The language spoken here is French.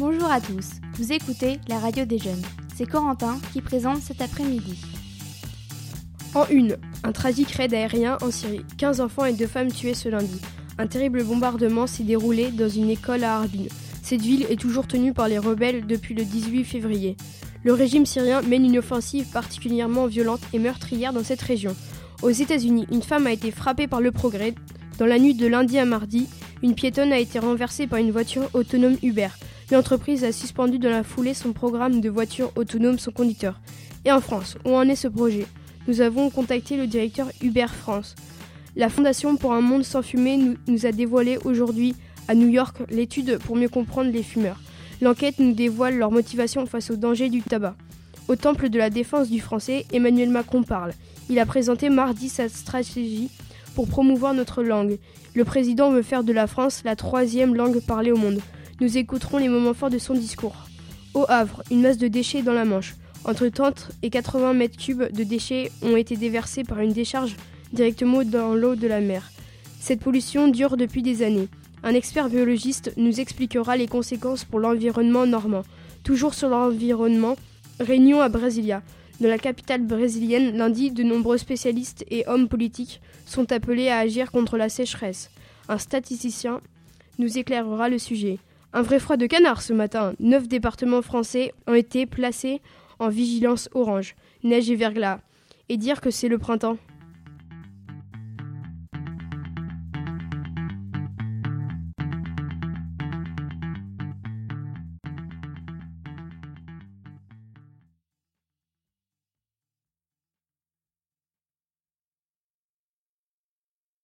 Bonjour à tous, vous écoutez la Radio des Jeunes. C'est Corentin qui présente cet après-midi. En une, un tragique raid aérien en Syrie. 15 enfants et 2 femmes tués ce lundi. Un terrible bombardement s'est déroulé dans une école à Harbin. Cette ville est toujours tenue par les rebelles depuis le 18 février. Le régime syrien mène une offensive particulièrement violente et meurtrière dans cette région. Aux États-Unis, une femme a été frappée par le progrès. Dans la nuit de lundi à mardi, une piétonne a été renversée par une voiture autonome Uber. L'entreprise a suspendu dans la foulée son programme de voiture autonome sans conducteur. Et en France, où en est ce projet ? Nous avons contacté le directeur Uber France. La Fondation pour un monde sans fumée nous a dévoilé aujourd'hui à New York l'étude pour mieux comprendre les fumeurs. L'enquête nous dévoile leur motivation face au danger du tabac. Au temple de la défense du français, Emmanuel Macron parle. Il a présenté mardi sa stratégie pour promouvoir notre langue. Le président veut faire de la France la 3e langue parlée au monde. Nous écouterons les moments forts de son discours. Au Havre, une masse de déchets dans la Manche. Entre 30 et 80 mètres cubes de déchets ont été déversés par une décharge directement dans l'eau de la mer. Cette pollution dure depuis des années. Un expert biologiste nous expliquera les conséquences pour l'environnement normand. Toujours sur l'environnement, réunion à Brasilia. Dans la capitale brésilienne, lundi, de nombreux spécialistes et hommes politiques sont appelés à agir contre la sécheresse. Un statisticien nous éclairera le sujet. Un vrai froid de canard ce matin. 9 départements français ont été placés en vigilance orange. Neige et verglas. Et dire que c'est le printemps.